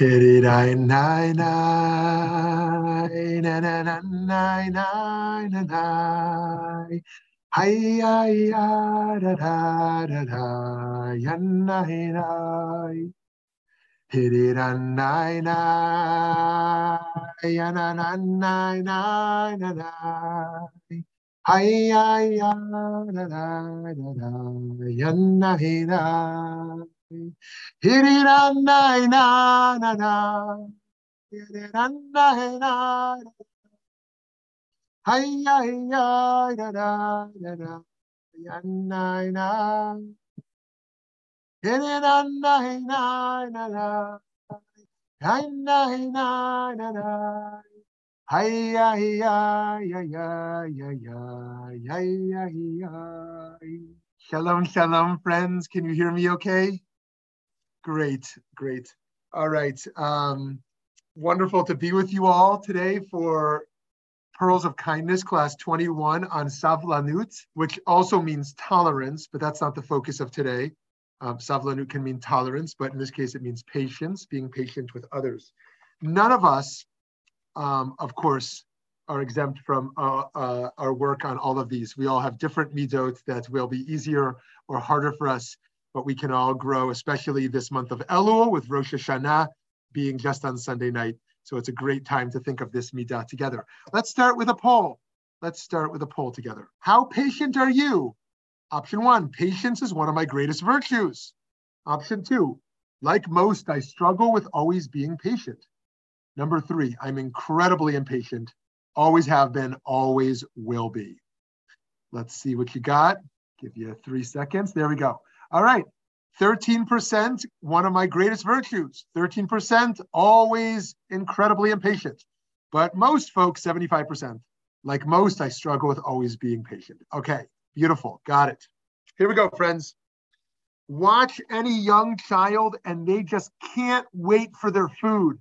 Shalom, shalom, friends. Can you hear me okay? Great, great. All right. Wonderful to be with you all today for Pearls of Kindness, Class 21 on Savlanut, which also means tolerance, but that's not the focus of today. Savlanut can mean tolerance, but in this case, it means patience, being patient with others. None of us, of course, are exempt from our work on all of these. We all have different midot that will be easier or harder for us, but we can all grow, especially this month of Elul with Rosh Hashanah being just on Sunday night. So it's a great time to think of this Midah together. Let's start with a poll. Let's start with a poll together. How patient are you? Option one, patience is one of my greatest virtues. Option two, like most, I struggle with always being patient. Number three, I'm incredibly impatient. Always have been, always will be. Let's see what you got. Give you 3 seconds. There we go. All right, 13%, one of my greatest virtues. 13%, always incredibly impatient. But most folks, 75%, like most, I struggle with always being patient. Okay, beautiful, got it. Here we go, friends. Watch any young child and they just can't wait for their food,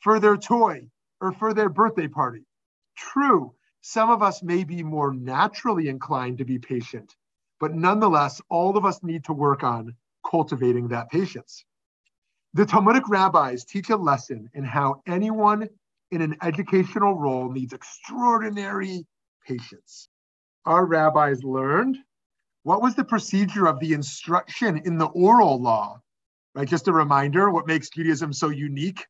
for their toy, or for their birthday party. True, some of us may be more naturally inclined to be patient, but nonetheless, all of us need to work on cultivating that patience. The Talmudic rabbis teach a lesson in how anyone in an educational role needs extraordinary patience. Our rabbis learned what was the procedure of the instruction in the oral law, right? Just a reminder, what makes Judaism so unique,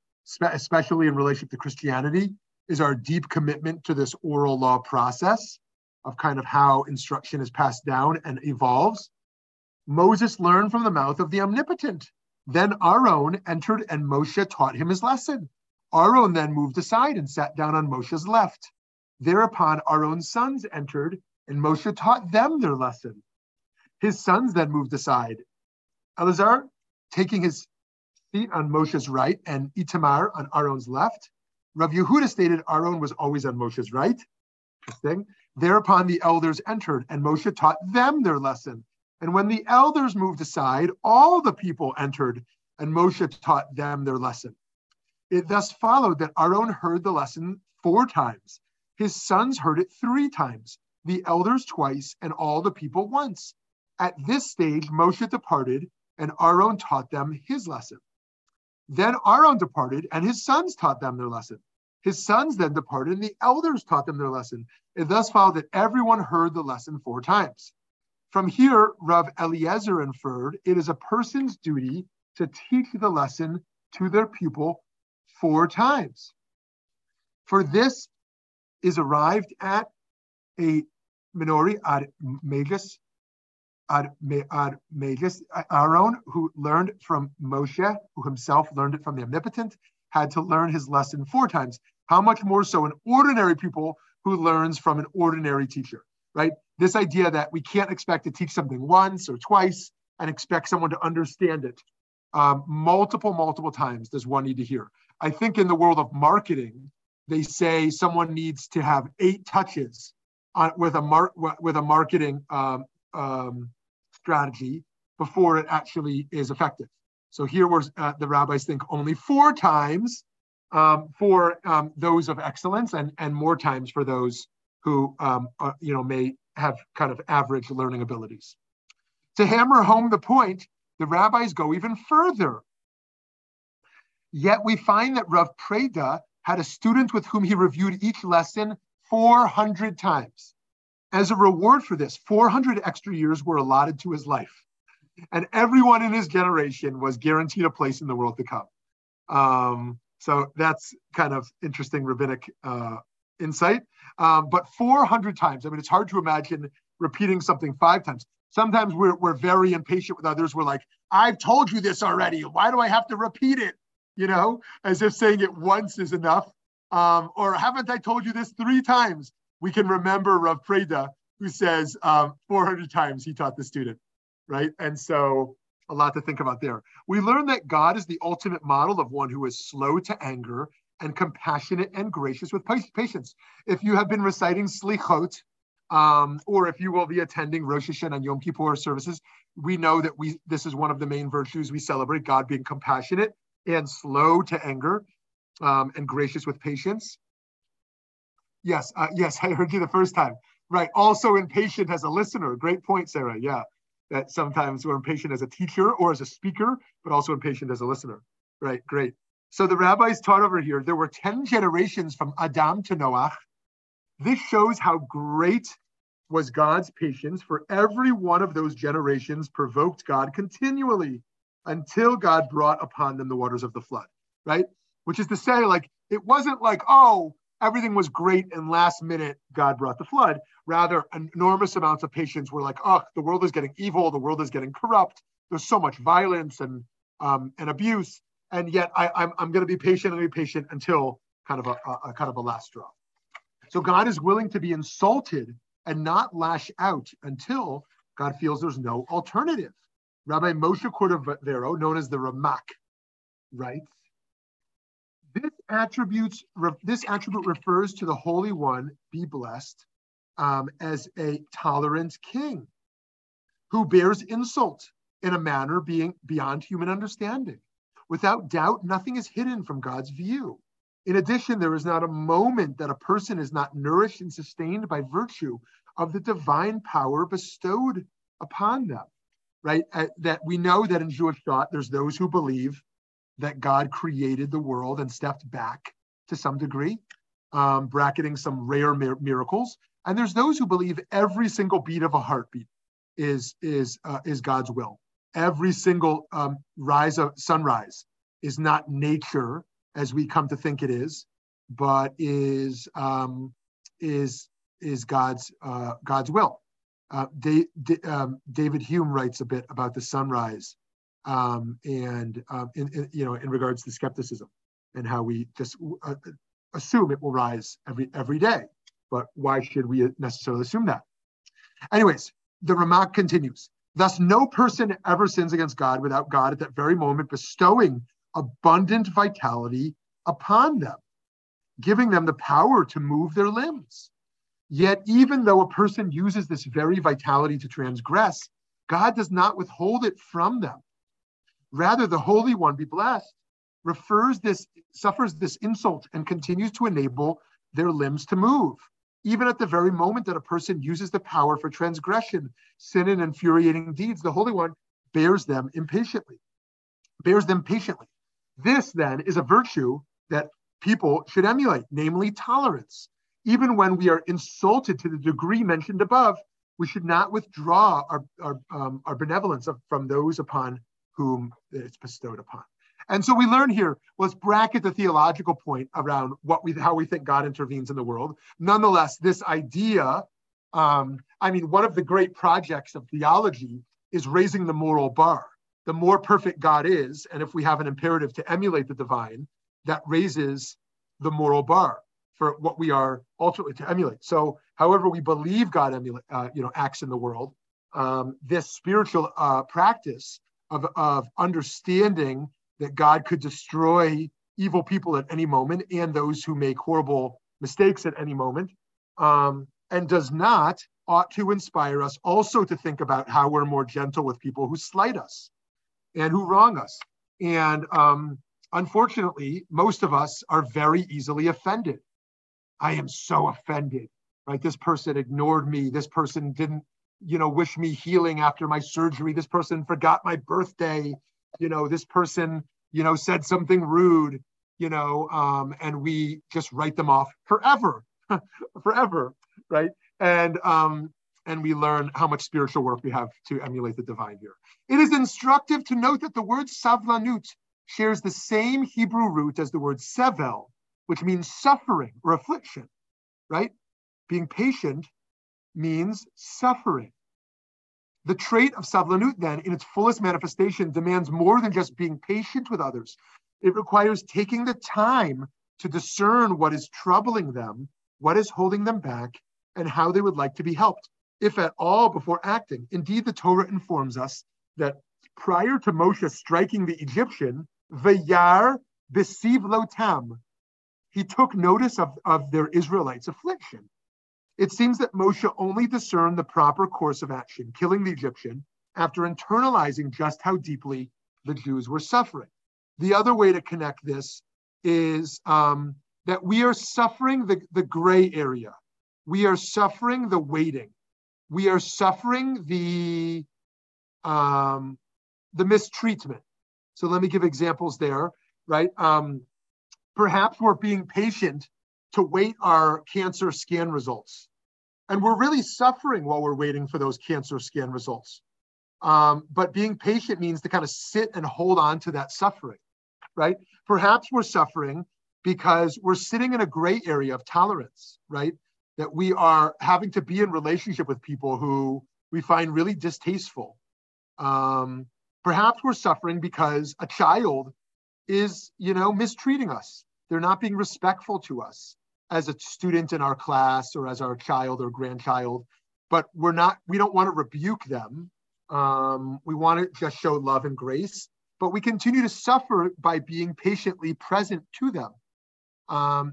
especially in relation to Christianity, is our deep commitment to this oral law process of kind of how instruction is passed down and evolves. Moses learned from the mouth of the omnipotent. Then Aaron entered and Moshe taught him his lesson. Aaron then moved aside and sat down on Moshe's left. Thereupon Aaron's sons entered and Moshe taught them their lesson. His sons then moved aside. Eleazar taking his seat on Moshe's right and Itamar on Aaron's left. Rav Yehuda stated Aaron was always on Moshe's right. Interesting. Thereupon the elders entered and Moshe taught them their lesson. And when the elders moved aside, all the people entered and Moshe taught them their lesson. It thus followed that Aaron heard the lesson 4 times. His sons heard it 3 times, the elders twice and all the people once. At this stage, Moshe departed and Aaron taught them his lesson. Then Aaron departed and his sons taught them their lesson. His sons then departed and the elders taught them their lesson. It thus followed that everyone heard the lesson 4 times. From here, Rav Eliezer inferred, it is a person's duty to teach the lesson to their pupil 4 times. For this is arrived at a minori ad magus, Aaron, who learned from Moshe, who himself learned it from the omnipotent, had to learn his lesson 4 times. How much more so an ordinary pupil who learns from an ordinary teacher, right? This idea that we can't expect to teach something once or twice and expect someone to understand it. Multiple times does one need to hear. I think in the world of marketing, they say someone needs to have 8 touches on, with a marketing strategy before it actually is effective. So here was the rabbis think only 4 times for those of excellence and more times for those who are, may have kind of average learning abilities. To hammer home the point, the rabbis go even further. Yet we find that Rav Preda had a student with whom he reviewed each lesson 400 times. As a reward for this, 400 extra years were allotted to his life. And everyone in his generation was guaranteed a place in the world to come. So that's kind of interesting rabbinic insight. But 400 times, I mean, it's hard to imagine repeating something 5 times. Sometimes we're very impatient with others. We're like, I've told you this already. Why do I have to repeat it? You know, as if saying it once is enough. Or haven't I told you this 3 times? We can remember Rav Preda, who says 400 times he taught the student, right? And so a lot to think about there. We learn that God is the ultimate model of one who is slow to anger and compassionate and gracious with patience. If you have been reciting Slichot, or if you will be attending Rosh Hashanah and Yom Kippur services, we know that this is one of the main virtues we celebrate, God being compassionate and slow to anger and gracious with patience. Yes, I heard you the first time. Right, also impatient as a listener. Great point, Sarah, yeah. That sometimes we're impatient as a teacher or as a speaker, but also impatient as a listener. Right, great. So the rabbis taught over here, there were 10 generations from Adam to Noah. This shows how great was God's patience, for every one of those generations provoked God continually until God brought upon them the waters of the flood, right? Which is to say, like, it wasn't like, oh, everything was great and last minute God brought the flood. Rather, enormous amounts of patience were like, oh, the world is getting evil, the world is getting corrupt, there's so much violence and abuse, and yet I'm going to be patient and be patient until kind of a last straw. So God is willing to be insulted and not lash out until God feels there's no alternative. Rabbi Moshe Cordovero, known as the Ramak, writes, this attribute refers to the Holy One, be blessed, as a tolerant king who bears insult in a manner being beyond human understanding. Without doubt, nothing is hidden from God's view. In addition, there is not a moment that a person is not nourished and sustained by virtue of the divine power bestowed upon them, right? That we know that in Jewish thought, there's those who believe that God created the world and stepped back to some degree, bracketing some rare miracles. And there's those who believe every single beat of a heartbeat is God's will. Every single sunrise is not nature as we come to think it is, but is God's will. David Hume writes a bit about the sunrise, in regards to skepticism and how we just assume it will rise every day, but why should we necessarily assume that? Anyways, the Ramak continues. Thus, no person ever sins against God without God at that very moment bestowing abundant vitality upon them, giving them the power to move their limbs. Yet, even though a person uses this very vitality to transgress, God does not withhold it from them. Rather, the Holy One, be blessed, suffers this insult and continues to enable their limbs to move, even at the very moment that a person uses the power for transgression, sin, and infuriating deeds. The Holy One bears them patiently. This, then, is a virtue that people should emulate, namely tolerance. Even when we are insulted to the degree mentioned above, we should not withdraw our benevolence from those upon whom it's bestowed upon. And so we learn here, let's bracket the theological point around how we think God intervenes in the world. Nonetheless, this idea, one of the great projects of theology is raising the moral bar. The more perfect God is, and if we have an imperative to emulate the divine, that raises the moral bar for what we are ultimately to emulate. So however we believe God acts in the world, this spiritual practice of understanding that God could destroy evil people at any moment and those who make horrible mistakes at any moment, and does not, ought to inspire us also to think about how we're more gentle with people who slight us and who wrong us. And unfortunately, most of us are very easily offended. I am so offended, right? This person ignored me. This person didn't, wish me healing after my surgery. This person forgot my birthday. This person, said something rude, and we just write them off forever, right? And we learn how much spiritual work we have to emulate the divine here. It is instructive to note that the word savlanut shares the same Hebrew root as the word sevel, which means suffering or affliction, right? Being patient means suffering. The trait of savlanut, then, in its fullest manifestation, demands more than just being patient with others. It requires taking the time to discern what is troubling them, what is holding them back, and how they would like to be helped, if at all, before acting. Indeed, the Torah informs us that prior to Moshe striking the Egyptian, Vayar Besivlotam, he took notice of their Israelites' affliction. It seems that Moshe only discerned the proper course of action, killing the Egyptian, after internalizing just how deeply the Jews were suffering. The other way to connect this is that we are suffering the gray area. We are suffering the waiting. We are suffering the mistreatment. So let me give examples there, right? Perhaps we're being patient to wait our cancer scan results. And we're really suffering while we're waiting for those cancer scan results. But being patient means to kind of sit and hold on to that suffering, right? Perhaps we're suffering because we're sitting in a gray area of tolerance, right? That we are having to be in relationship with people who we find really distasteful. Perhaps we're suffering because a child is, mistreating us. They're not being respectful to us as a student in our class or as our child or grandchild, but we don't want to rebuke them. We want to just show love and grace, but we continue to suffer by being patiently present to them.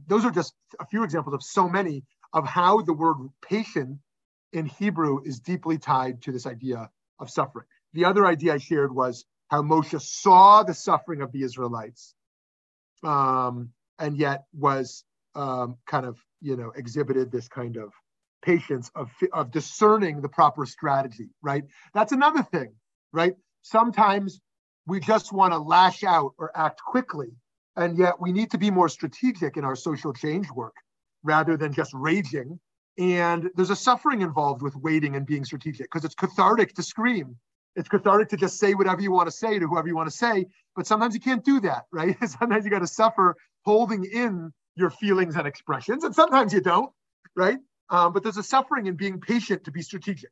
Those are just a few examples of so many of how the word patient in Hebrew is deeply tied to this idea of suffering. The other idea I shared was how Moshe saw the suffering of the Israelites, and yet was exhibited this kind of patience of discerning the proper strategy, right? That's another thing, right? Sometimes we just want to lash out or act quickly, and yet we need to be more strategic in our social change work rather than just raging. And there's a suffering involved with waiting and being strategic, because it's cathartic to scream. It's cathartic to just say whatever you want to say to whoever you want to say, but sometimes you can't do that, right? Sometimes you got to suffer holding in your feelings and expressions, and sometimes you don't, right? But there's a suffering in being patient to be strategic.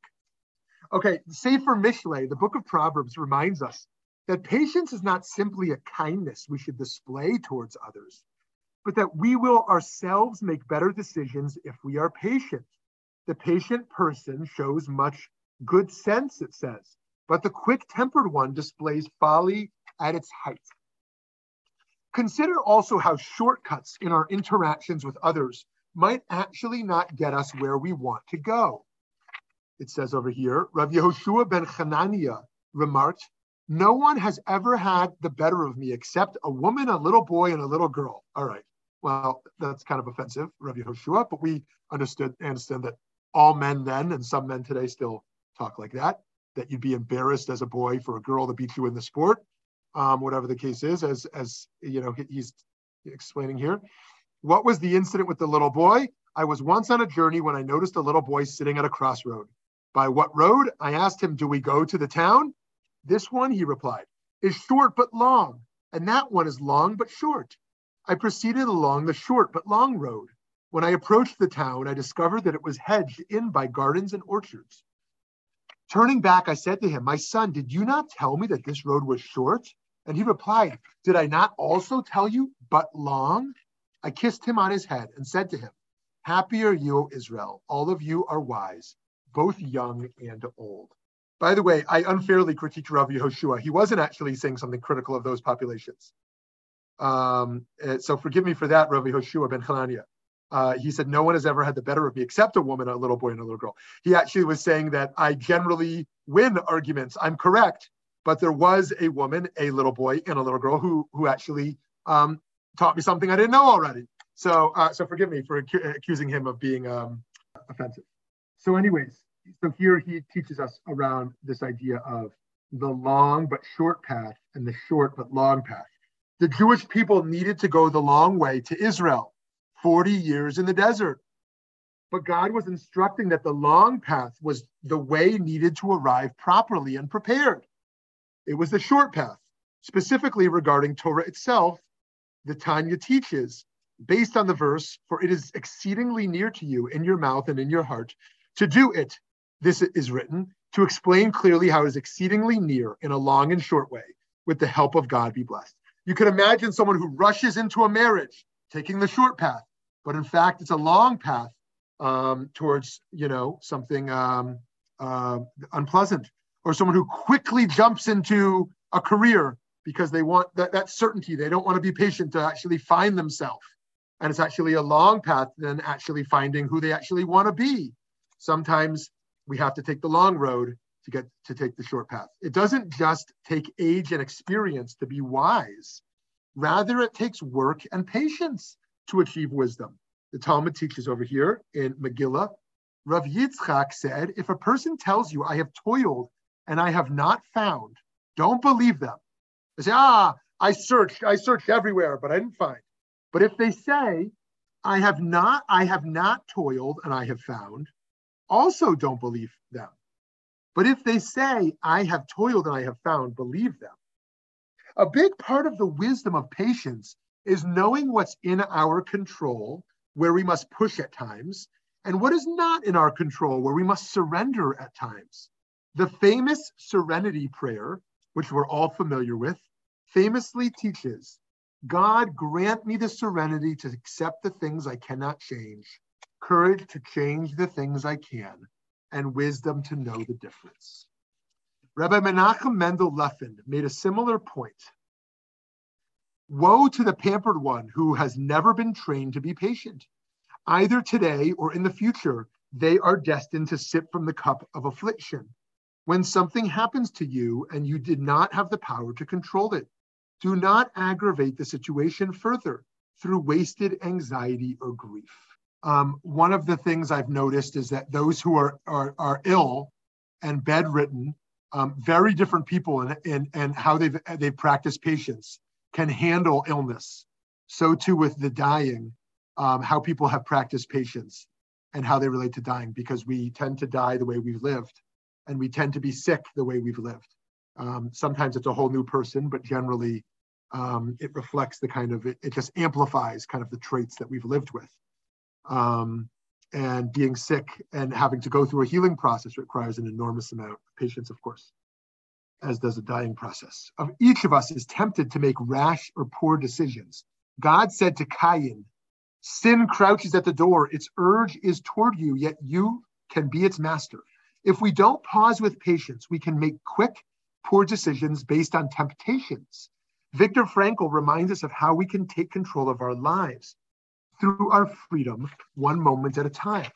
Okay, Sefer Mishlei, the book of Proverbs, reminds us that patience is not simply a kindness we should display towards others, but that we will ourselves make better decisions if we are patient. The patient person shows much good sense, it says, but the quick-tempered one displays folly at its height. Consider also how shortcuts in our interactions with others might actually not get us where we want to go. It says over here, Rav Yehoshua ben Hananiah remarked, "No one has ever had the better of me except a woman, a little boy, and a little girl." All right, well, that's kind of offensive, Rav Yehoshua, but we understand that all men then and some men today still talk like that. That you'd be embarrassed as a boy for a girl to beat you in the sport, whatever the case is, as he's explaining here. What was the incident with the little boy? I was once on a journey when I noticed a little boy sitting at a crossroad. By what road? I asked him, do we go to the town? This one, he replied, is short but long, and that one is long but short. I proceeded along the short but long road. When I approached the town, I discovered that it was hedged in by gardens and orchards. Turning back, I said to him, my son, did you not tell me that this road was short? And he replied, did I not also tell you, but long? I kissed him on his head and said to him, happy are you, O Israel. All of you are wise, both young and old. By the way, I unfairly critiqued Rav Yehoshua. He wasn't actually saying something critical of those populations. So forgive me for that, Rav Yehoshua ben Hananiah. He said, no one has ever had the better of me except a woman, a little boy, and a little girl. He actually was saying that I generally win arguments. I'm correct, but there was a woman, a little boy, and a little girl who actually taught me something I didn't know already. So forgive me for accusing him of being offensive. So anyways, so here he teaches us around this idea of the long but short path and the short but long path. The Jewish people needed to go the long way to Israel, 40 years in the desert. But God was instructing that the long path was the way needed to arrive properly and prepared. It was the short path, specifically regarding Torah itself. The Tanya teaches, based on the verse, "For it is exceedingly near to you in your mouth and in your heart to do it." This is written to explain clearly how it is exceedingly near in a long and short way. With the help of God, be blessed. You could imagine someone who rushes into a marriage, taking the short path, but in fact, it's a long path towards, something unpleasant, or someone who quickly jumps into a career because they want that certainty. They don't want to be patient to actually find themselves. And it's actually a long path than actually finding who they actually want to be. Sometimes we have to take the long road to get to take the short path. It doesn't just take age and experience to be wise. Rather, it takes work and patience to achieve wisdom. The Talmud teaches over here in Megillah, Rav Yitzchak said, "If a person tells you, 'I have toiled and I have not found,' don't believe them. They say, 'I searched everywhere, but I didn't find.' But if they say, 'I have not toiled and I have found,' also don't believe them. But if they say, 'I have toiled and I have found,' believe them." A big part of the wisdom of patience is knowing what's in our control, where we must push at times, and what is not in our control, where we must surrender at times. The famous Serenity Prayer, which we're all familiar with, famously teaches, "God, grant me the serenity to accept the things I cannot change, courage to change the things I can, and wisdom to know the difference." Rabbi Menachem Mendel Leffin made a similar point. "Woe to the pampered one who has never been trained to be patient. Either today or in the future, they are destined to sip from the cup of affliction. When something happens to you and you did not have the power to control it, do not aggravate the situation further through wasted anxiety or grief." One of the things I've noticed is that those who are ill and bedridden, very different people in how they've practiced patience, can handle illness. So too with the dying, how people have practiced patience and how they relate to dying, because we tend to die the way we've lived, and we tend to be sick the way we've lived. Sometimes it's a whole new person, but generally it reflects the kind of, it just amplifies kind of the traits that we've lived with. And being sick and having to go through a healing process requires an enormous amount of patience, of course, as does a dying process. Each of us is tempted to make rash or poor decisions. God said to Cain, "Sin crouches at the door. Its urge is toward you, yet you can be its master." If we don't pause with patience, we can make quick, poor decisions based on temptations. Viktor Frankl reminds us of how we can take control of our lives through our freedom, one moment at a time.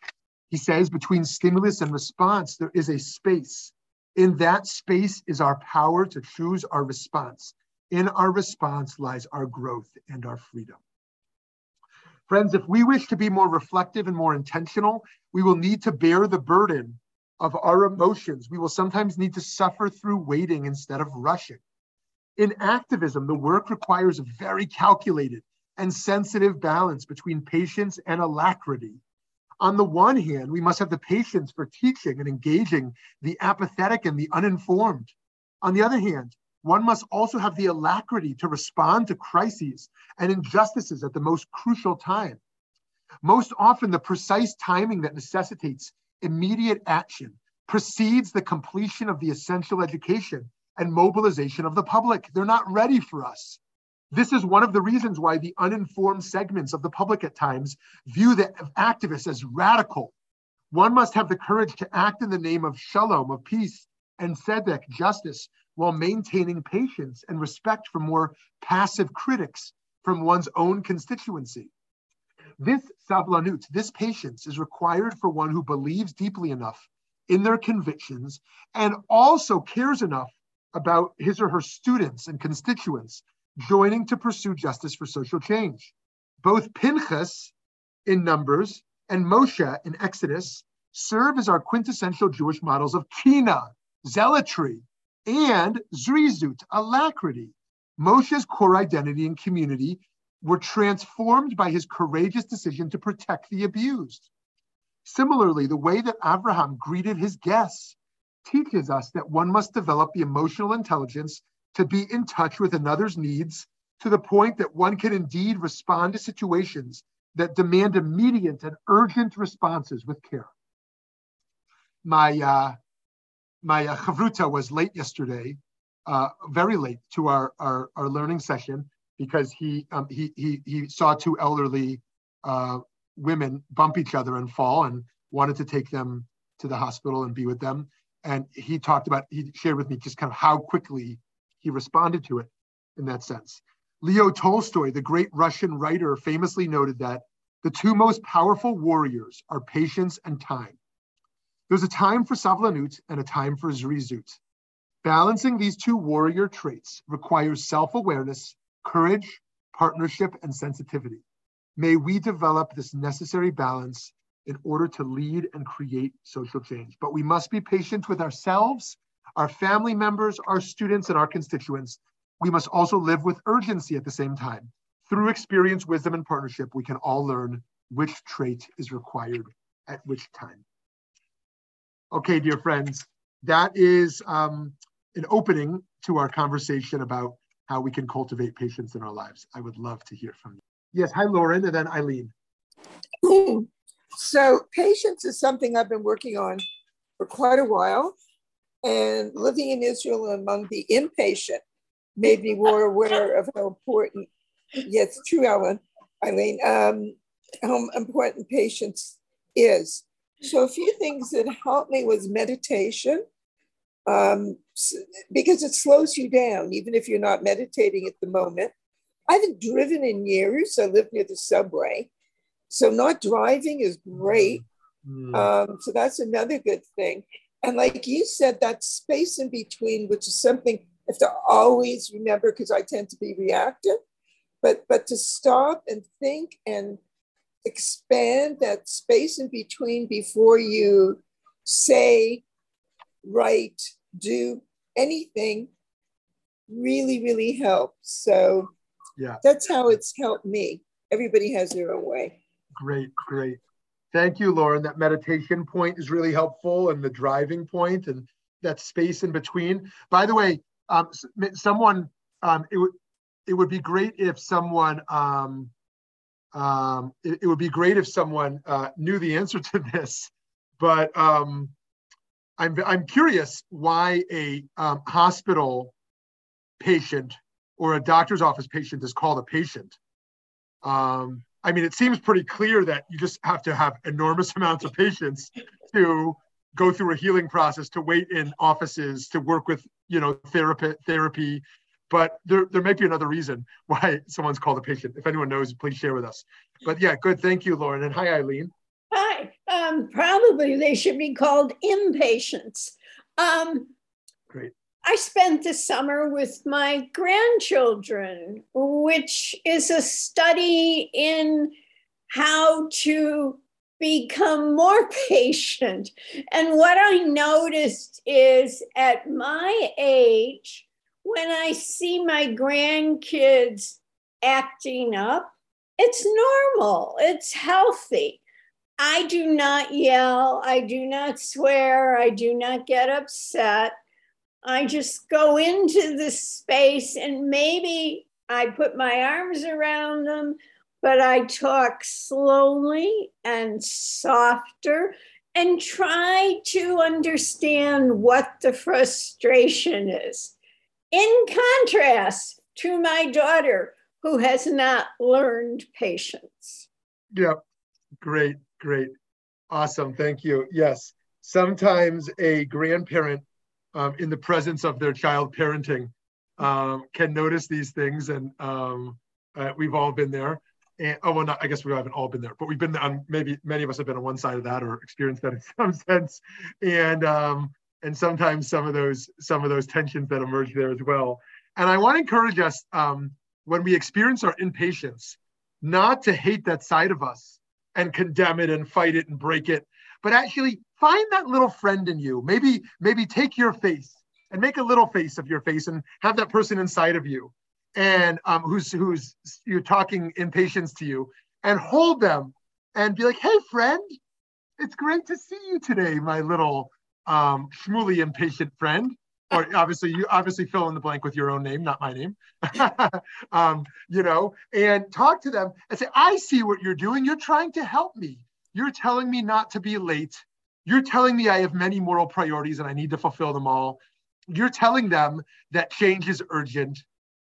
He says, "Between stimulus and response, there is a space. In that space is our power to choose our response. In our response lies our growth and our freedom." Friends, if we wish to be more reflective and more intentional, we will need to bear the burden of our emotions. We will sometimes need to suffer through waiting instead of rushing. In activism, the work requires a very calculated and sensitive balance between patience and alacrity. On the one hand, we must have the patience for teaching and engaging the apathetic and the uninformed. On the other hand, one must also have the alacrity to respond to crises and injustices at the most crucial time. Most often, the precise timing that necessitates immediate action precedes the completion of the essential education and mobilization of the public. They're not ready for us. This is one of the reasons why the uninformed segments of the public at times view the activists as radical. One must have the courage to act in the name of shalom, of peace, and tzedek, justice, while maintaining patience and respect for more passive critics from one's own constituency. This savlanut, this patience, is required for one who believes deeply enough in their convictions and also cares enough about his or her students and constituents joining to pursue justice for social change. Both Pinchas in Numbers and Moshe in Exodus serve as our quintessential Jewish models of kina, zealotry, and zrizut, alacrity. Moshe's core identity and community were transformed by his courageous decision to protect the abused. Similarly, the way that Avraham greeted his guests teaches us that one must develop the emotional intelligence to be in touch with another's needs to the point that one can indeed respond to situations that demand immediate and urgent responses with care. My chavruta was late yesterday, very late to our learning session because he saw two elderly women bump each other and fall and wanted to take them to the hospital and be with them. And he shared with me just kind of how quickly he responded to it in that sense. Leo Tolstoy, the great Russian writer, famously noted that the two most powerful warriors are patience and time. There's a time for Savlanut and a time for zrizut. Balancing these two warrior traits requires self-awareness, courage, partnership, and sensitivity. May we develop this necessary balance in order to lead and create social change. But we must be patient with ourselves, our family members, our students, and our constituents. We must also live with urgency at the same time. Through experience, wisdom, and partnership, we can all learn which trait is required at which time. Okay, dear friends, that is an opening to our conversation about how we can cultivate patience in our lives. I would love to hear from you. Yes, hi, Lauren, and then Eileen. So patience is something I've been working on for quite a while, and living in Israel among the impatient made me more aware of how important, yes, true, Eileen, how important patience is. So a few things that helped me was meditation, because it slows you down, even if you're not meditating at the moment. I haven't driven in years. I live near the subway. So not driving is great. So that's another good thing. And like you said, that space in between, which is something I have to always remember because I tend to be reactive, but to stop and think and expand that space in between before you say, write, do anything really, really helps. So yeah, that's how it's helped me. Everybody has their own way. Great, great. Thank you, Lauren. That meditation point is really helpful, and the driving point, and that space in between. By the way, someone, it would be great if someone knew the answer to this, but I'm curious why a hospital patient or a doctor's office patient is called a patient. I mean, it seems pretty clear that you just have to have enormous amounts of patience to go through a healing process, to wait in offices, to work with, therapy. But there might be another reason why someone's called a patient. If anyone knows, please share with us. But yeah, good. Thank you, Lauren. And hi, Eileen. Hi. Probably they should be called impatients. Great. I spent the summer with my grandchildren, which is a study in how to become more patient. And what I noticed is at my age, when I see my grandkids acting up, it's normal, it's healthy. I do not yell, I do not swear, I do not get upset. I just go into this space and maybe I put my arms around them, but I talk slowly and softer and try to understand what the frustration is. In contrast to my daughter, who has not learned patience. Yeah, great, great. Awesome, thank you. Yes, sometimes a grandparent in the presence of their child parenting can notice these things. And we've all been there. And, I guess we haven't all been there, but we've been on, maybe many of us have been on one side of that or experienced that in some sense. And sometimes some of those tensions that emerge there as well. And I want to encourage us when we experience our impatience, not to hate that side of us and condemn it and fight it and break it, but actually find that little friend in you. Maybe take your face and make a little face of your face and have that person inside of you. and who's you're talking impatience to you, and hold them and be like, hey, friend, it's great to see you today, my little schmooly impatient friend. Or obviously, you obviously fill in the blank with your own name, not my name. And talk to them and say, I see what you're doing. You're trying to help me. You're telling me not to be late. You're telling me I have many moral priorities and I need to fulfill them all. You're telling them that change is urgent,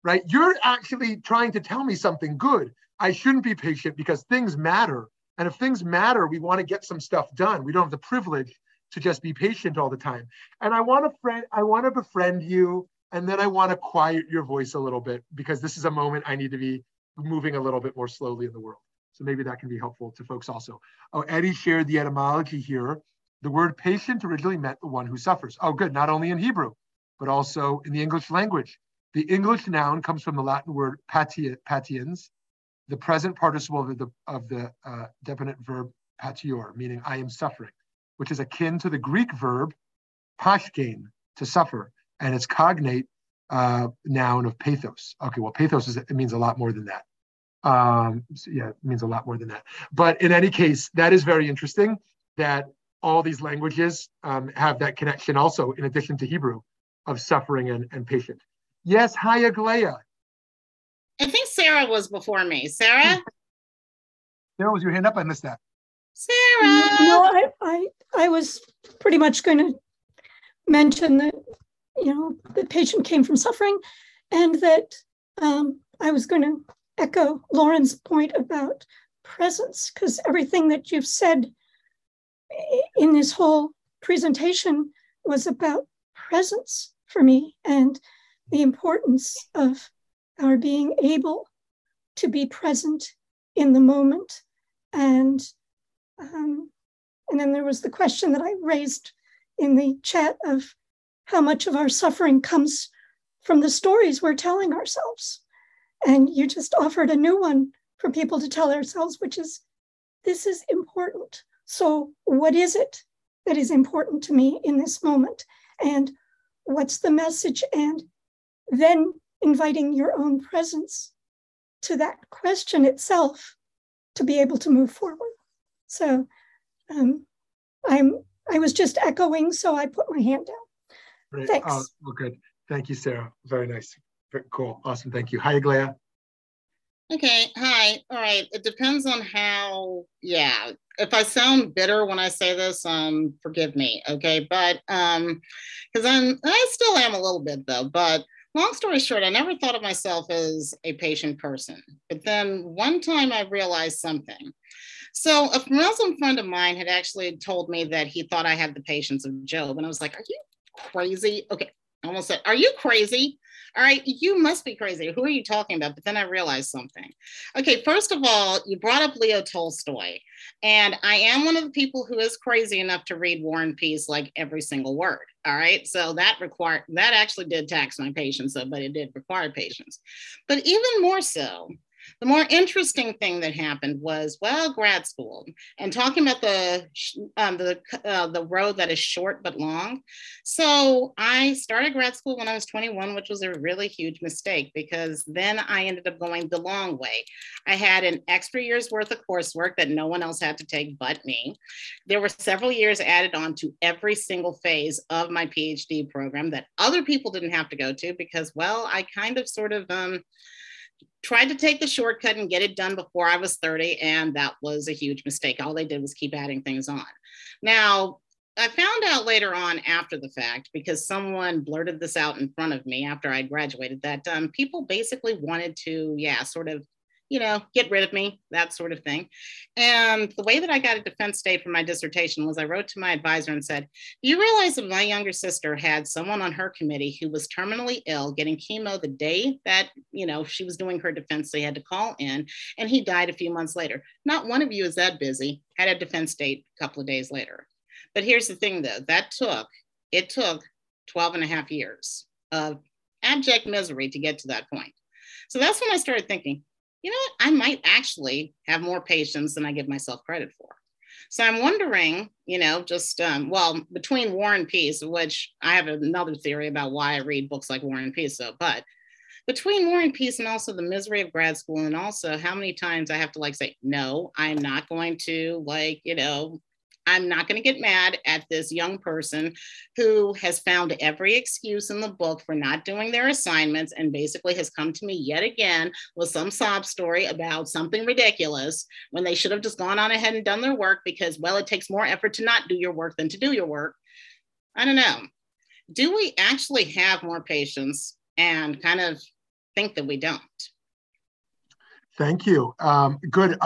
right? You're actually trying to tell me something good. I shouldn't be patient because things matter. And if things matter, we want to get some stuff done. We don't have the privilege to just be patient all the time. And I want to befriend you. And then I want to quiet your voice a little bit because this is a moment I need to be moving a little bit more slowly in the world. So maybe that can be helpful to folks also. Oh, Eddie shared the etymology here. The word patient originally meant the one who suffers. Oh, good. Not only in Hebrew, but also in the English language. The English noun comes from the Latin word patiens, the present participle of the definite verb patior, meaning I am suffering, which is akin to the Greek verb pashkein, to suffer, and its cognate noun of pathos. Okay, well, pathos it means a lot more than that. It means a lot more than that. But in any case, that is very interesting that all these languages have that connection also, in addition to Hebrew, of suffering and patient. Yes, hi, Aglaia. I think Sarah was before me. Sarah? Sarah, was your hand up? I missed that. Sarah. No, I was pretty much going to mention that, the patient came from suffering, and that I was going to echo Lauren's point about presence, because everything that you've said in this whole presentation was about presence for me and the importance of our being able to be present in the moment. And then there was the question that I raised in the chat of how much of our suffering comes from the stories we're telling ourselves. And you just offered a new one for people to tell ourselves, which is, this is important. So what is it that is important to me in this moment? And what's the message? And then inviting your own presence to that question itself to be able to move forward. So I was just echoing, so I put my hand down. Great. Thanks. Oh, well, good. Thank you, Sarah. Very nice. Very cool. Awesome. Thank you. Hi, Aglaia. Okay. Hi. All right. It depends on how, if I sound bitter when I say this, forgive me. Okay. But because I still am a little bit though, but long story short, I never thought of myself as a patient person. But then one time I realized something. So a Muslim friend of mine had actually told me that he thought I had the patience of Job. And I was like, are you crazy? Okay, I almost said, are you crazy? All right, you must be crazy. Who are you talking about? But then I realized something. Okay, first of all, you brought up Leo Tolstoy. And I am one of the people who is crazy enough to read War and Peace like every single word. All right, so that actually did tax my patience, though, but it did require patience. But even more so, the more interesting thing that happened was, grad school, and talking about the road that is short but long. So I started grad school when I was 21, which was a really huge mistake, because then I ended up going the long way. I had an extra year's worth of coursework that no one else had to take but me. There were several years added on to every single phase of my PhD program that other people didn't have to go to because, I kind of sort of... tried to take the shortcut and get it done before I was 30, and that was a huge mistake. All they did was keep adding things on. Now, I found out later on after the fact, because someone blurted this out in front of me after I graduated, that people basically wanted to, get rid of me, that sort of thing. And the way that I got a defense day for my dissertation was I wrote to my advisor and said, you realize that my younger sister had someone on her committee who was terminally ill, getting chemo the day that, she was doing her defense, they had to call in, and he died a few months later. Not one of you is that busy, had a defense date a couple of days later. But here's the thing though, it took 12 and a half years of abject misery to get to that point. So that's when I started thinking, I might actually have more patience than I give myself credit for. So I'm wondering, between War and Peace, which I have another theory about why I read books like War and Peace, between War and Peace and also the misery of grad school, and also how many times I have to like say, no, I'm not going to like, you know, I'm not going to get mad at this young person who has found every excuse in the book for not doing their assignments and basically has come to me yet again with some sob story about something ridiculous when they should have just gone on ahead and done their work because, well, it takes more effort to not do your work than to do your work. I don't know. Do we actually have more patience and kind of think that we don't? Thank you. Good.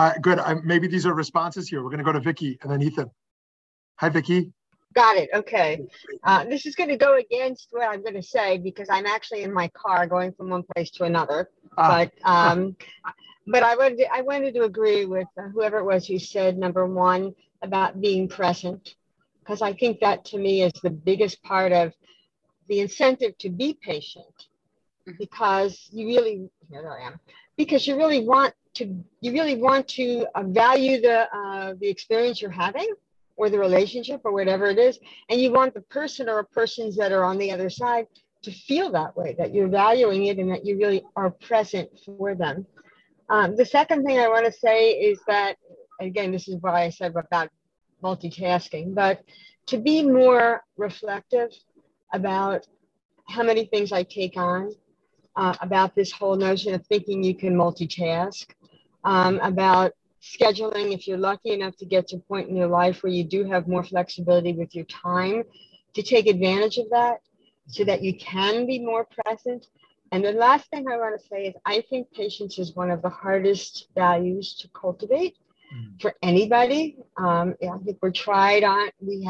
Maybe these are responses here. We're going to go to Vicky and then Ethan. Hi, Vicki. Got it. Okay. This is going to go against what I'm going to say because I'm actually in my car going from one place to another. But I wanted to agree with whoever it was who said number one about being present, because I think that to me is the biggest part of the incentive to be patient, because you really you really want to value the experience you're having, or the relationship or whatever it is. And you want the person or persons that are on the other side to feel that way, that you're valuing it and that you really are present for them. The second thing I want to say is that, again, this is what I said about multitasking, but to be more reflective about how many things I take on, about this whole notion of thinking you can multitask, about scheduling, if you're lucky enough to get to a point in your life where you do have more flexibility with your time, to take advantage of that so that you can be more present. And the last thing I want to say is I think patience is one of the hardest values to cultivate for anybody. I think we're tried on, we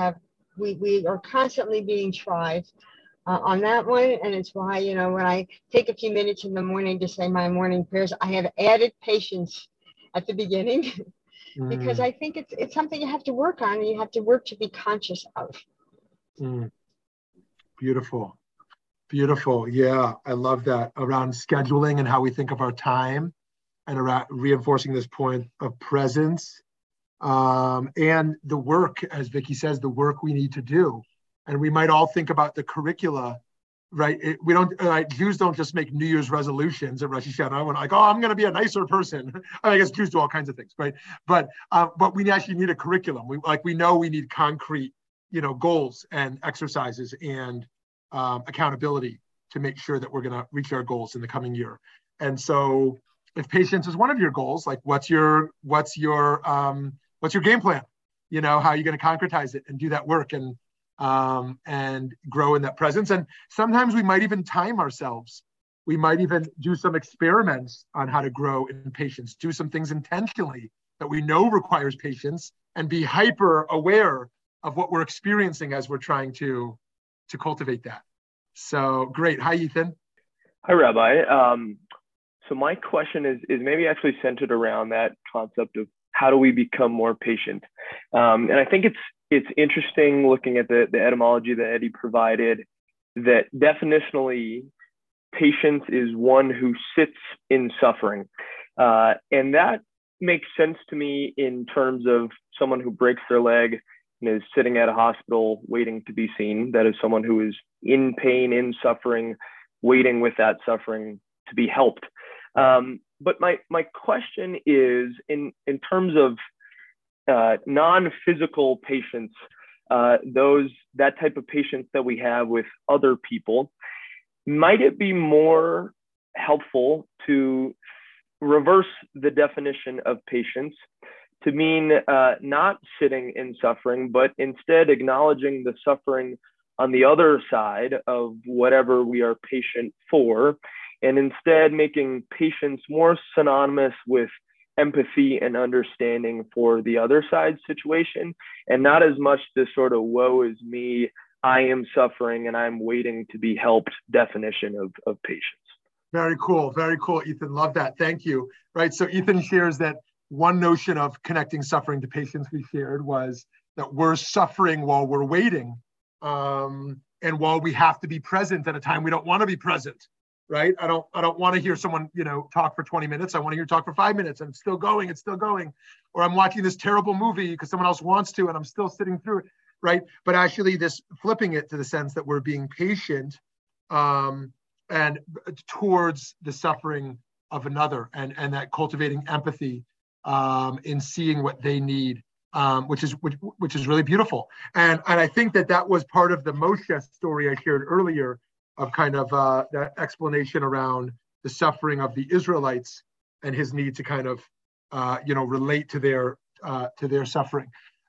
are constantly being tried on that one. And it's why, you know, when I take a few minutes in the morning to say my morning prayers, I have added patience at the beginning, because I think it's something you have to work on, and you have to work to be conscious of. Beautiful. Beautiful. Yeah, I love that, around scheduling and how we think of our time, and around reinforcing this point of presence, and the work, as Vicky says, the work we need to do. And we might all think about the curricula, right? Jews don't just make New Year's resolutions at Rosh Hashanah. We're like, oh, I'm going to be a nicer person. I mean, I guess Jews do all kinds of things, right? But we actually need a curriculum. We need concrete, goals and exercises and accountability to make sure that we're going to reach our goals in the coming year. And so, if patience is one of your goals, like what's your game plan? How are you going to concretize it and do that work and grow in that presence? And sometimes we might even time ourselves. We might even do some experiments on how to grow in patience, do some things intentionally that we know requires patience, and be hyper aware of what we're experiencing as we're trying to cultivate that. So great. Hi, Ethan. Hi, Rabbi. So my question is maybe actually centered around that concept of how do we become more patient? And I think it's interesting looking at the etymology that Eddie provided, that definitionally, patience is one who sits in suffering. And that makes sense to me in terms of someone who breaks their leg and is sitting at a hospital waiting to be seen. That is someone who is in pain, in suffering, waiting with that suffering to be helped. But my question is in terms of non-physical patience, that type of patience that we have with other people, might it be more helpful to reverse the definition of patience to mean not sitting in suffering, but instead acknowledging the suffering on the other side of whatever we are patient for, and instead making patience more synonymous with empathy and understanding for the other side's situation, and not as much this sort of woe is me, I am suffering and I'm waiting to be helped definition of patience? Very cool. Very cool, Ethan. Love that. Thank you. Right. So Ethan shares that one notion of connecting suffering to patience we shared was that we're suffering while we're waiting, and while we have to be present at a time we don't want to be present. Right? I don't want to hear someone, talk for 20 minutes. I want to hear talk for 5 minutes. And it's still going. Or I'm watching this terrible movie because someone else wants to, and I'm still sitting through it. Right? But actually, this flipping it to the sense that we're being patient and towards the suffering of another, and that cultivating empathy in seeing what they need, which is really beautiful. And I think that was part of the Moshe story I shared earlier, of kind of that explanation around the suffering of the Israelites and his need to kind of relate to their suffering.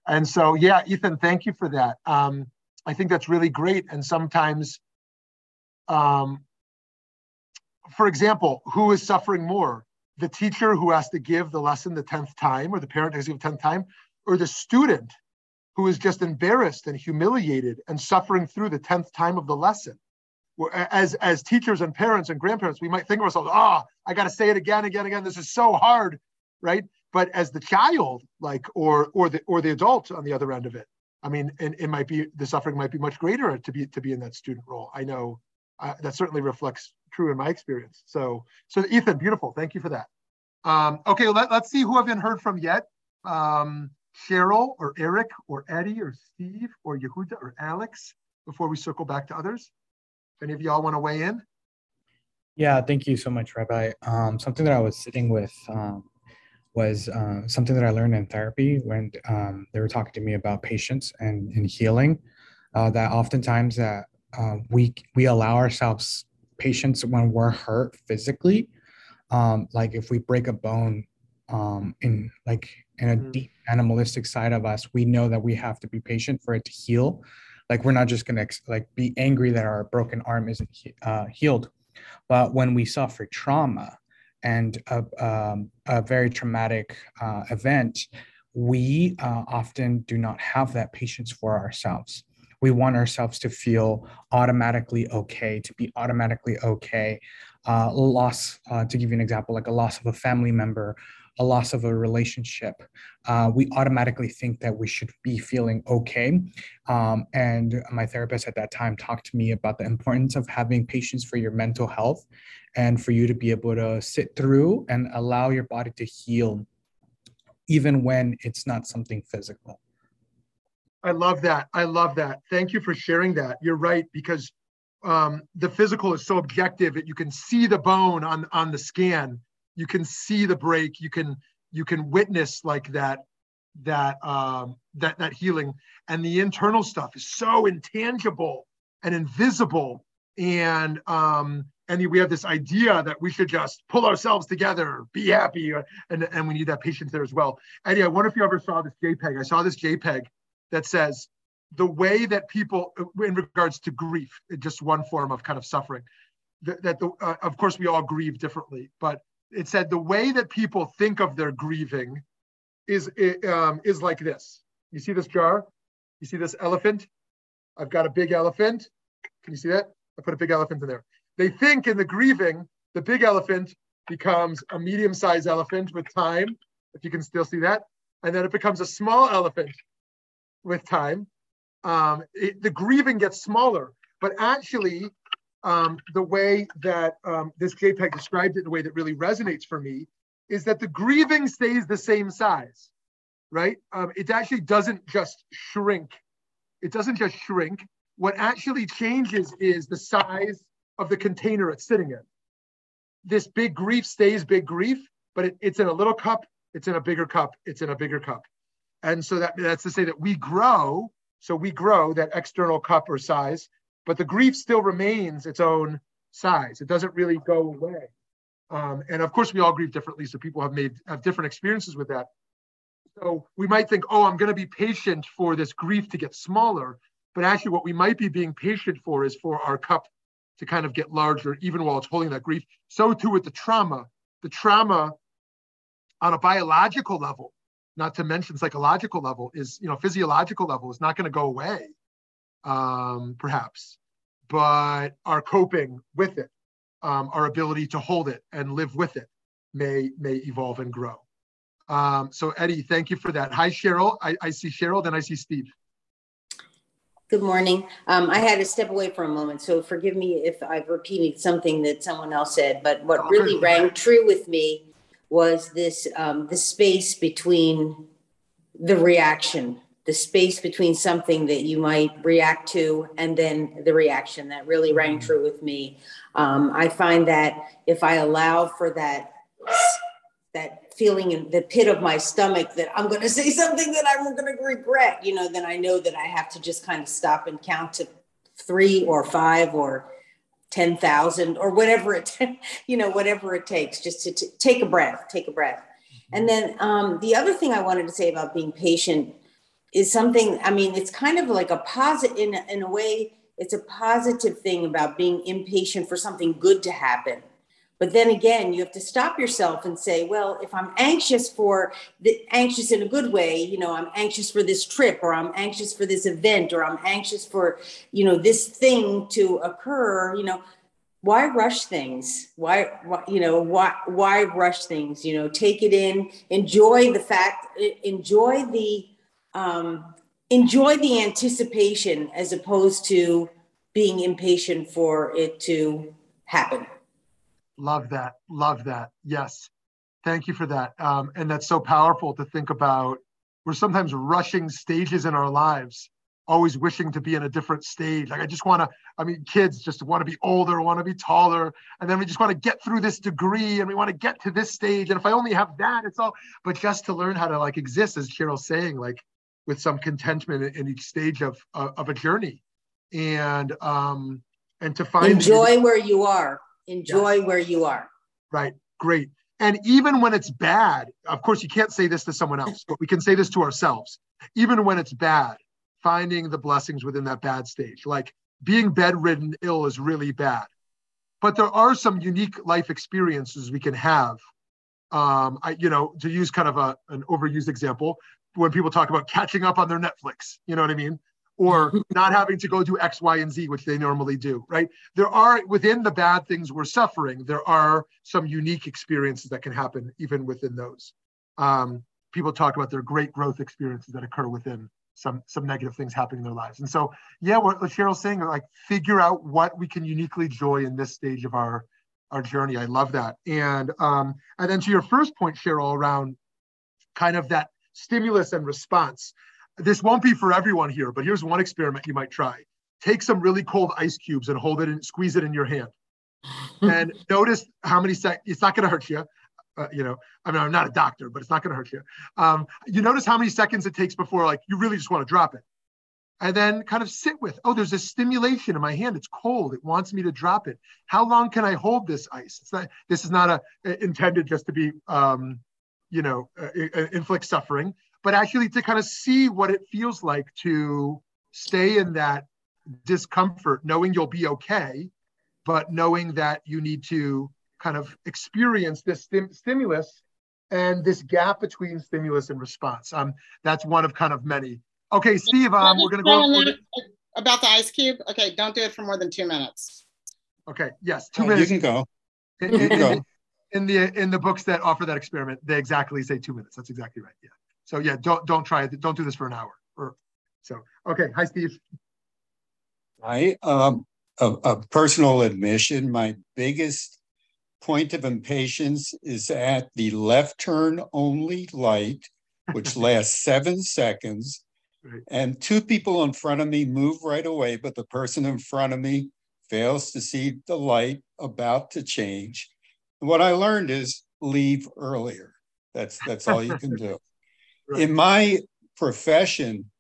And so, yeah, Ethan, thank you for that. I think that's really great. And sometimes, for example, who is suffering more? The teacher who has to give the lesson the 10th time, or the parent who has to give the 10th time, or the student who is just embarrassed and humiliated and suffering through the 10th time of the lesson? As teachers and parents and grandparents, we might think of ourselves, I got to say it again. This is so hard, right? But as the child, or the adult on the other end of it, I mean, and it might be, the suffering might be much greater to be in that student role. I know that certainly reflects true in my experience. So Ethan, beautiful. Thank you for that. Okay, let's see who I haven't heard from yet. Cheryl or Eric or Eddie or Steve or Yehuda or Alex, before we circle back to others. If any of y'all want to weigh in? Yeah, thank you so much, Rabbi. Something that I was sitting with was something that I learned in therapy when they were talking to me about patience and healing, that oftentimes that we allow ourselves patience when we're hurt physically, like if we break a bone in a deep animalistic side of us, we know that we have to be patient for it to heal. Like we're not just going to be angry that our broken arm isn't healed. But when we suffer trauma, and a very traumatic event, we often do not have that patience for ourselves. We want ourselves to feel automatically okay, to be automatically okay. Loss, to give you an example, like a loss of a family member, a loss of a relationship. We automatically think that we should be feeling okay. And my therapist at that time talked to me about the importance of having patience for your mental health and for you to be able to sit through and allow your body to heal, even when it's not something physical. I love that. Thank you for sharing that. You're right, because the physical is so objective that you can see the bone on the scan. You can see the break. You can witness that healing, and the internal stuff is so intangible and invisible. And we have this idea that we should just pull ourselves together, be happy, and we need that patience there as well. Eddie, I wonder if you ever saw this JPEG. I saw this JPEG that says the way that people, in regards to grief, just one form of kind of suffering. Of course, we all grieve differently, but it said the way that people think of their grieving is like this. You see this jar? You see this elephant? I've got a big elephant. Can you see that? I put a big elephant in there. They think in the grieving, the big elephant becomes a medium-sized elephant with time, if you can still see that. And then it becomes a small elephant with time. The grieving gets smaller, but actually, the way that this JPEG described it in a way that really resonates for me is that the grieving stays the same size, right? It actually doesn't just shrink. What actually changes is the size of the container it's sitting in. This big grief stays big grief, but it's in a little cup, it's in a bigger cup, it's in a bigger cup. And so that's to say that we grow. So we grow that external cup or size, but the grief still remains its own size. It doesn't really go away. And of course, we all grieve differently, so people have different experiences with that. So we might think, I'm going to be patient for this grief to get smaller, but actually what we might be being patient for is for our cup to kind of get larger, even while it's holding that grief. So too with the trauma. The trauma on a biological level, not to mention psychological level, is, physiological level, is not going to go away. Perhaps, but our coping with it, our ability to hold it and live with it may evolve and grow. So Eddie, thank you for that. Hi, Cheryl. I see Cheryl, then I see Steve. Good morning. I had to step away for a moment, so forgive me if I've repeated something that someone else said, but what really rang true with me was this, the space between the reaction the space between something that you might react to and then the reaction. That really rang true with me. I find that if I allow for that feeling in the pit of my stomach that I'm going to say something that I'm going to regret, then I know that I have to just kind of stop and count to 3 or 5 or 10,000 or whatever whatever it takes, just to take a breath. And then the other thing I wanted to say about being patient is something, it's kind of like a positive, in a way, it's a positive thing about being impatient for something good to happen. But then again, you have to stop yourself and say, well, if I'm anxious in a good way, I'm anxious for this trip, or I'm anxious for this event, or I'm anxious for, this thing to occur, why rush things? Why rush things? Take it in, enjoy the anticipation as opposed to being impatient for it to happen. Love that. Yes. Thank you for that. And that's so powerful to think about. We're sometimes rushing stages in our lives, always wishing to be in a different stage. Like, kids just want to be older, want to be taller. And then we just want to get through this degree and we want to get to this stage. And if I only have that, it's all, but just to learn how to exist, as Cheryl's saying, with some contentment in each stage of a journey. And to find— Enjoy where you are. Right. Great. And even when it's bad, of course, you can't say this to someone else, but we can say this to ourselves. Even when it's bad, finding the blessings within that bad stage, like being bedridden ill is really bad. But there are some unique life experiences we can have. To use kind of an overused example, when people talk about catching up on their Netflix, you know what I mean? Or not having to go do X, Y, and Z, which they normally do, right? There are, within the bad things we're suffering, there are some unique experiences that can happen even within those. People talk about their great growth experiences that occur within some negative things happening in their lives. And so, yeah, what Cheryl's saying, figure out what we can uniquely joy in this stage of our journey. I love that. And then to your first point, Cheryl, around kind of that stimulus and response, this won't be for everyone here, but here's one experiment you might try. Take some really cold ice cubes and hold it and squeeze it in your hand. And notice how many seconds, it's not going to hurt you. I'm not a doctor, but it's not going to hurt you. You notice how many seconds it takes before you really just want to drop it. And then kind of sit with, there's a stimulation in my hand. It's cold. It wants me to drop it. How long can I hold this ice? This is not intended just to be, inflict suffering, but actually to kind of see what it feels like to stay in that discomfort, knowing you'll be okay, but knowing that you need to kind of experience this stimulus and this gap between stimulus and response. That's one of kind of many. Okay, Steve, we're gonna go about the ice cube. Okay, don't do it for more than 2 minutes. Okay, yes, 2 minutes. You can go. In the books that offer that experiment, they exactly say 2 minutes. That's exactly right, yeah. So yeah, don't try it. Don't do this for an hour. Okay. Hi, Steve. Hi. A personal admission. My biggest point of impatience is at the left turn only light, which lasts 7 seconds. Right. And 2 people in front of me move right away, but the person in front of me fails to see the light about to change. And what I learned is leave earlier. That's all you can do. Right. In my profession,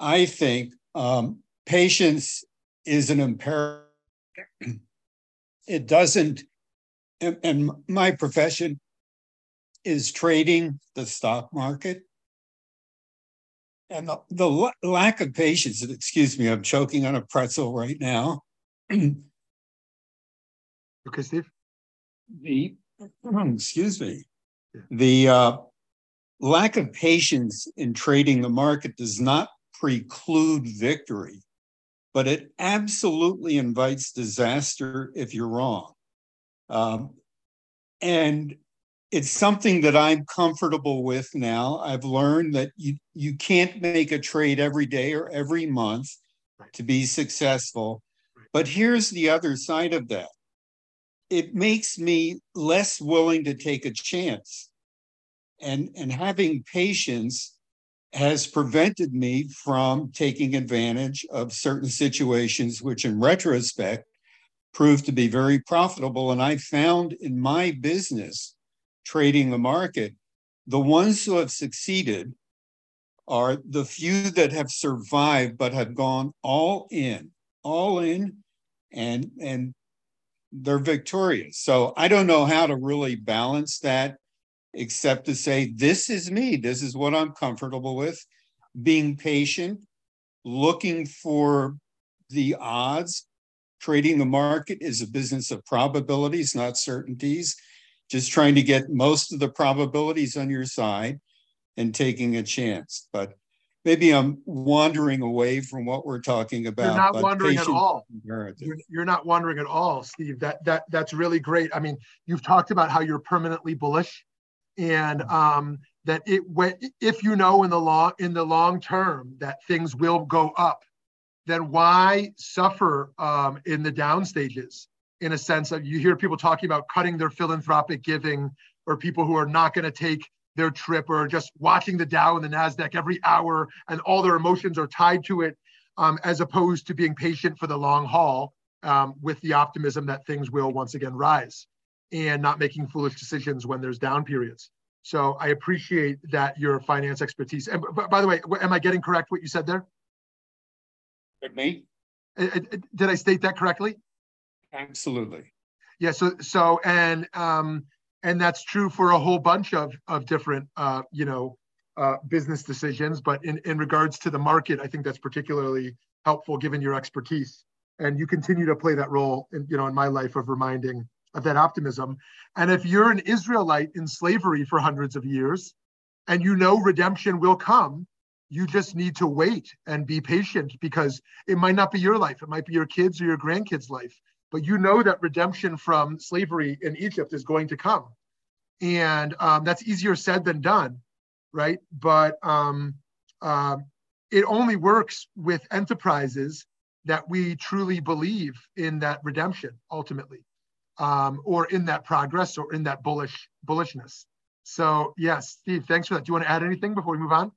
I think patience is an imperative. It doesn't, and my profession is trading the stock market. And the lack of patience, excuse me, I'm choking on a pretzel right now. Okay, Steve. Excuse me. Yeah. Lack of patience in trading the market does not preclude victory, but it absolutely invites disaster if you're wrong. And it's something that I'm comfortable with now. I've learned that you can't make a trade every day or every month to be successful. But here's the other side of that. It makes me less willing to take a chance. And having patience has prevented me from taking advantage of certain situations, which in retrospect proved to be very profitable. And I found in my business, trading the market, the ones who have succeeded are the few that have survived but have gone all in, and they're victorious. So I don't know how to really balance that, except to say, this is me. This is what I'm comfortable with. Being patient, looking for the odds. Trading the market is a business of probabilities, not certainties. Just trying to get most of the probabilities on your side and taking a chance. But maybe I'm wandering away from what we're talking about. You're not wandering at all. You're not wandering at all, Steve. That's really great. I mean, you've talked about how you're permanently bullish. And that if you know in the long term that things will go up, then why suffer in the down stages? In a sense that you hear people talking about cutting their philanthropic giving, or people who are not going to take their trip, or just watching the Dow and the NASDAQ every hour, and all their emotions are tied to it, as opposed to being patient for the long haul with the optimism that things will once again rise, and not making foolish decisions when there's down periods. So I appreciate that, your finance expertise. And by the way, am I getting correct what you said there? Me? Did I state that correctly? Absolutely. Yeah. So and that's true for a whole bunch of different business decisions. But in regards to the market, I think that's particularly helpful given your expertise, and you continue to play that role in my life of reminding of that optimism. And if you're an Israelite in slavery for hundreds of years, and redemption will come, you just need to wait and be patient, because it might not be your life. It might be your kids' or your grandkids' life, but that redemption from slavery in Egypt is going to come. And that's easier said than done, right? But it only works with enterprises that we truly believe in that redemption ultimately. Or in that progress, or in that bullishness. So yes, Steve, thanks for that. Do you want to add anything before we move on?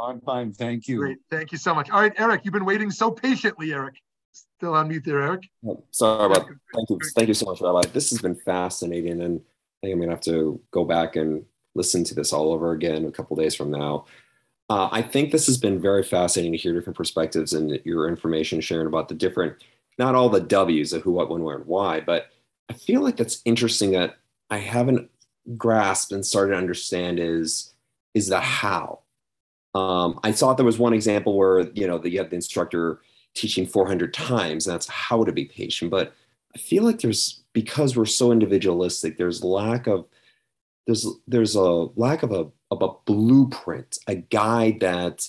I'm fine, thank you. Great, thank you so much. All right, Eric, you've been waiting so patiently, Eric. Still on mute there, Eric. Oh, sorry about that. Thank you so much, Rabbi. This has been fascinating, and I think I'm going to have to go back and listen to this all over again a couple days from now. I think this has been very fascinating to hear different perspectives and your information sharing about the different, not all the W's of who, what, when, where, and why, but I feel like that's interesting that I haven't grasped and started to understand is the how. I thought there was one example where, you have the instructor teaching 400 times, and that's how to be patient. But I feel like because we're so individualistic, there's a lack of a blueprint, a guide that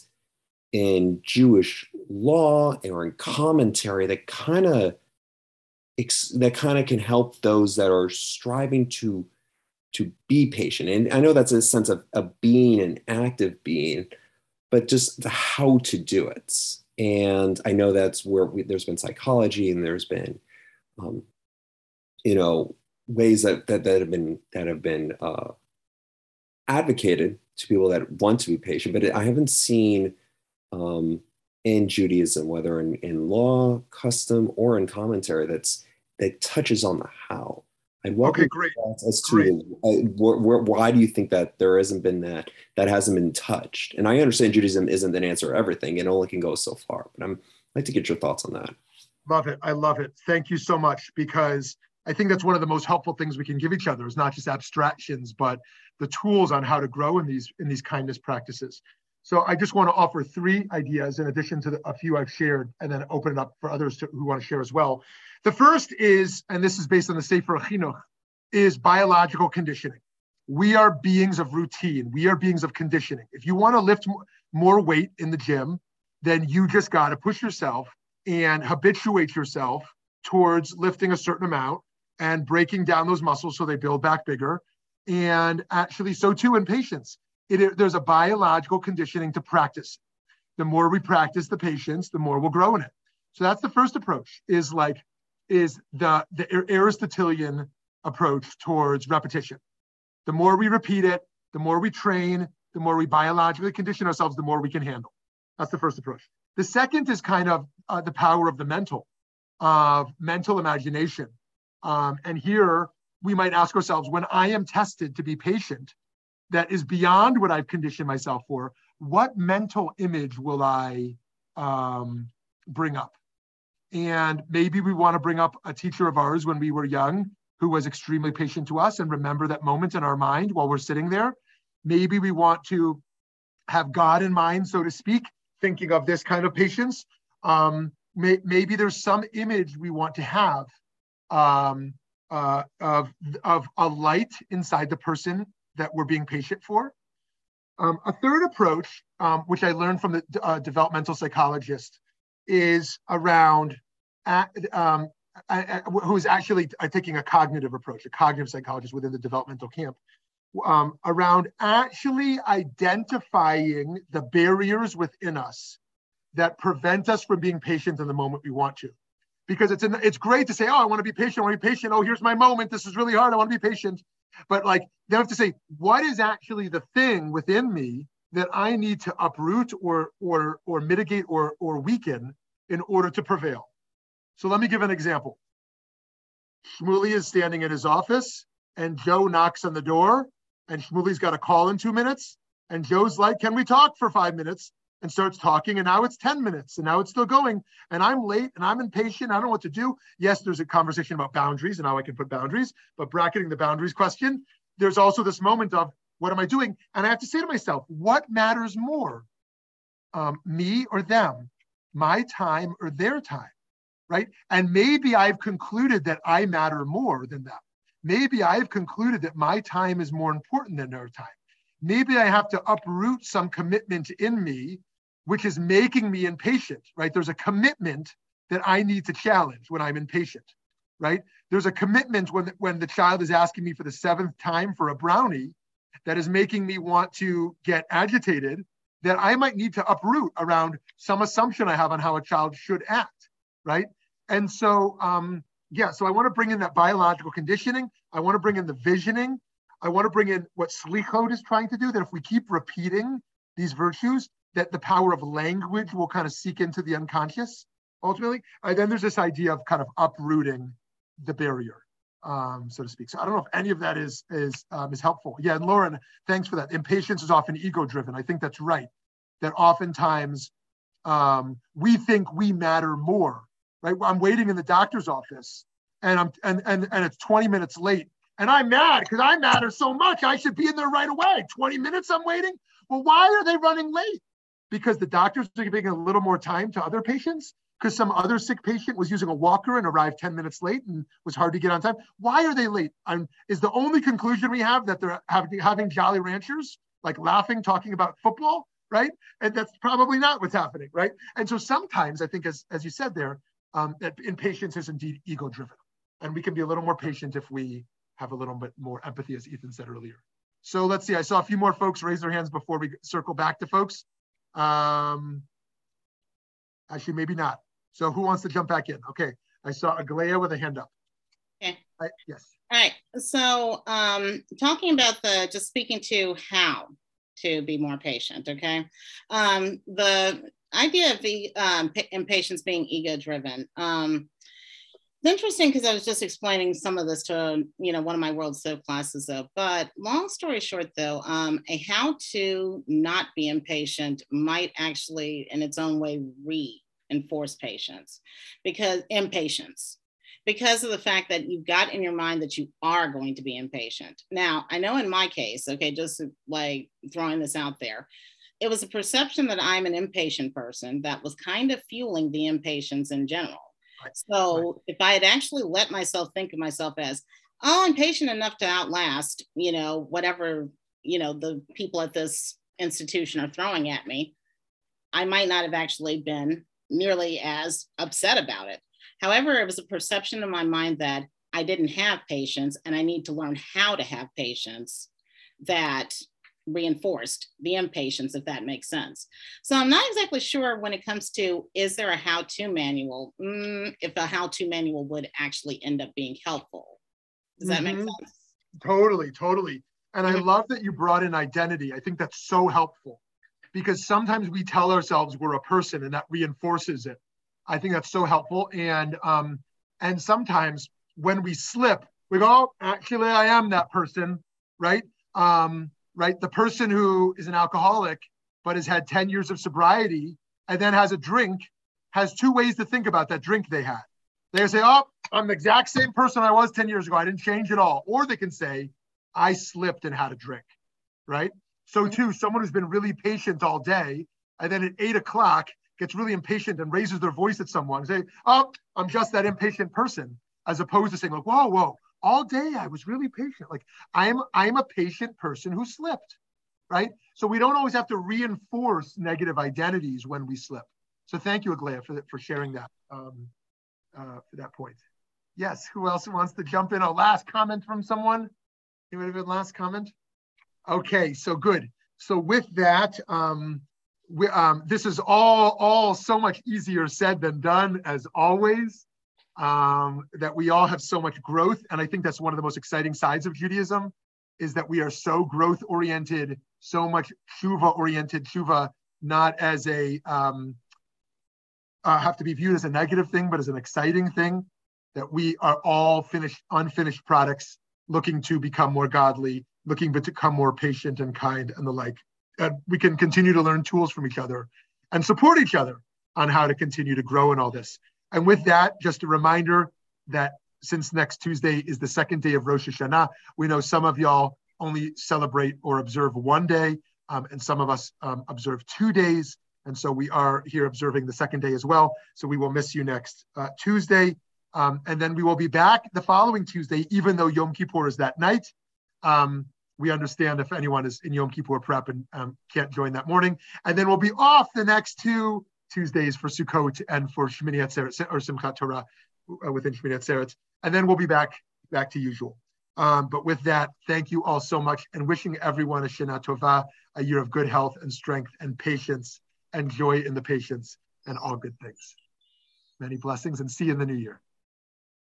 in Jewish law or in commentary that kind of can help those that are striving to be patient. And I know that's a sense of being an active being, but just the how to do it. And I know that's where there's been psychology, and there's been, ways that have been advocated to people that want to be patient. But I haven't seen in Judaism, whether in law, custom, or in commentary, that touches on the how. Okay, great. As to why do you think that there hasn't been that hasn't been touched? And I understand Judaism isn't an answer to everything, and only can go so far. But I'd like to get your thoughts on that. Love it. I love it. Thank you so much, because I think that's one of the most helpful things we can give each other is not just abstractions, but the tools on how to grow in these kindness practices. So I just want to offer three ideas in addition to a few I've shared, and then open it up for others who want to share as well. The first is, and this is based on the Sefer Chinuch, is biological conditioning. We are beings of routine. We are beings of conditioning. If you want to lift more weight in the gym, then you just got to push yourself and habituate yourself towards lifting a certain amount and breaking down those muscles so they build back bigger. And actually, so too in patience. There's a biological conditioning to practice. The more we practice the patience, the more we'll grow in it. So that's the first approach, is the Aristotelian approach towards repetition. The more we repeat it, the more we train, the more we biologically condition ourselves, the more we can handle. That's the first approach. The second is kind of the power of the mental, of mental imagination. And here we might ask ourselves, when I am tested to be patient, that is beyond what I've conditioned myself for, what mental image will I bring up? And maybe we want to bring up a teacher of ours when we were young who was extremely patient to us and remember that moment in our mind while we're sitting there. Maybe we want to have God in mind, so to speak, thinking of this kind of patience. Maybe there's some image we want to have of a light inside the person that we're being patient for. A third approach, which I learned from the developmental psychologist, is around, who's actually taking a cognitive approach, a cognitive psychologist within the developmental camp, around actually identifying the barriers within us that prevent us from being patient in the moment we want to. Because it's great to say, oh, I want to be patient, I want to be patient. Oh, here's my moment. This is really hard. I want to be patient. But like, they have to say, what is actually the thing within me that I need to uproot or mitigate or weaken in order to prevail? So let me give an example. Shmuley is standing in his office and Joe knocks on the door and Shmuley's got a call in 2 minutes. And Joe's like, can we talk for 5 minutes? And starts talking, and now it's 10 minutes and now it's still going. And I'm late and I'm impatient, I don't know what to do. Yes, there's a conversation about boundaries and how I can put boundaries, but bracketing the boundaries question, there's also this moment of, what am I doing? And I have to say to myself, what matters more, me or them, my time or their time, right? And maybe I've concluded that I matter more than them. Maybe I've concluded that my time is more important than their time. Maybe I have to uproot some commitment in me, which is making me impatient, right? There's a commitment that I need to challenge when I'm impatient, right? There's a commitment when the child is asking me for the 7th time for a brownie, that is making me want to get agitated, that I might need to uproot around some assumption I have on how a child should act, right? And so, so I want to bring in that biological conditioning. I want to bring in the visioning. I want to bring in what Slichot is trying to do, that if we keep repeating these virtues, that the power of language will kind of seek into the unconscious, ultimately. And then there's this idea of kind of uprooting the barrier, so to speak. So I don't know if any of that is helpful. Yeah, and Lauren, thanks for that. Impatience is often ego-driven. I think that's right. That oftentimes we think we matter more, right? I'm waiting in the doctor's office and it's 20 minutes late and I'm mad because I matter so much. I should be in there right away. 20 minutes I'm waiting. Well, why are they running late? Because the doctors are giving a little more time to other patients, because some other sick patient was using a walker and arrived 10 minutes late and was hard to get on time. Why are they late? Is the only conclusion we have that they're having Jolly Ranchers, like laughing, talking about football, right? And that's probably not what's happening, right? And so sometimes I think, as you said there, that impatience is indeed ego-driven. And we can be a little more patient if we have a little bit more empathy, as Ethan said earlier. So let's see, I saw a few more folks raise their hands before we circle back to folks. Actually, maybe not. So who wants to jump back in? Okay, I saw Aglaia with a hand up. Okay. Yes. All right, so talking about just speaking to how to be more patient, okay? The idea of the impatience being ego-driven, it's interesting because I was just explaining some of this to, one of my World Civ classes though, but long story short though, a how to not be impatient might actually in its own way reinforce patience, because impatience, because of the fact that you've got in your mind that you are going to be impatient. Now, I know in my case, okay, just like throwing this out there, it was a perception that I'm an impatient person that was kind of fueling the impatience in general. So if I had actually let myself think of myself as, oh, I'm patient enough to outlast, whatever, the people at this institution are throwing at me, I might not have actually been nearly as upset about it. However, it was a perception in my mind that I didn't have patience and I need to learn how to have patience that reinforced the impatience, if that makes sense. So I'm not exactly sure when it comes to, is there a how-to manual, if a how-to manual would actually end up being helpful. Does that make sense? Totally. And I love that you brought in identity. I think that's so helpful, because sometimes we tell ourselves we're a person and that reinforces it. I think that's so helpful. And sometimes when we slip, we go, oh, actually I am that person, right? Right. The person who is an alcoholic, but has had 10 years of sobriety and then has a drink, has two ways to think about that drink they had. They say, oh, I'm the exact same person I was 10 years ago. I didn't change at all. Or they can say, I slipped and had a drink, right? So too, someone who's been really patient all day, and then at 8 o'clock gets really impatient and raises their voice at someone, say, oh, I'm just that impatient person, as opposed to saying, like, whoa, all day I was really patient. Like, I'm a patient person who slipped, right? So we don't always have to reinforce negative identities when we slip. So thank you, Aglaia, for sharing that, for that point. Yes, who else wants to jump in? A last comment from someone? Anybody have a last comment? Okay, so good. So with that, this is all so much easier said than done, as always, that we all have so much growth. And I think that's one of the most exciting sides of Judaism, is that we are so growth-oriented, so much tshuva-oriented, tshuva not as a, have to be viewed as a negative thing, but as an exciting thing, that we are all unfinished products, looking to become more godly, looking to become more patient and kind and the like. And we can continue to learn tools from each other and support each other on how to continue to grow in all this. And with that, just a reminder that since next Tuesday is the second day of Rosh Hashanah, we know some of y'all only celebrate or observe one day, and some of us observe 2 days. And so we are here observing the second day as well. So we will miss you next Tuesday. And then we will be back the following Tuesday, even though Yom Kippur is that night. We understand if anyone is in Yom Kippur prep and can't join that morning. And then we'll be off the next 2 Tuesdays for Sukkot and for Shemini Atzeret, or Simchat Torah within Shemini Atzeret. And then we'll be back to usual. But with that, thank you all so much, and wishing everyone a Shana Tova, a year of good health and strength and patience and joy in the patience and all good things. Many blessings, and see you in the new year.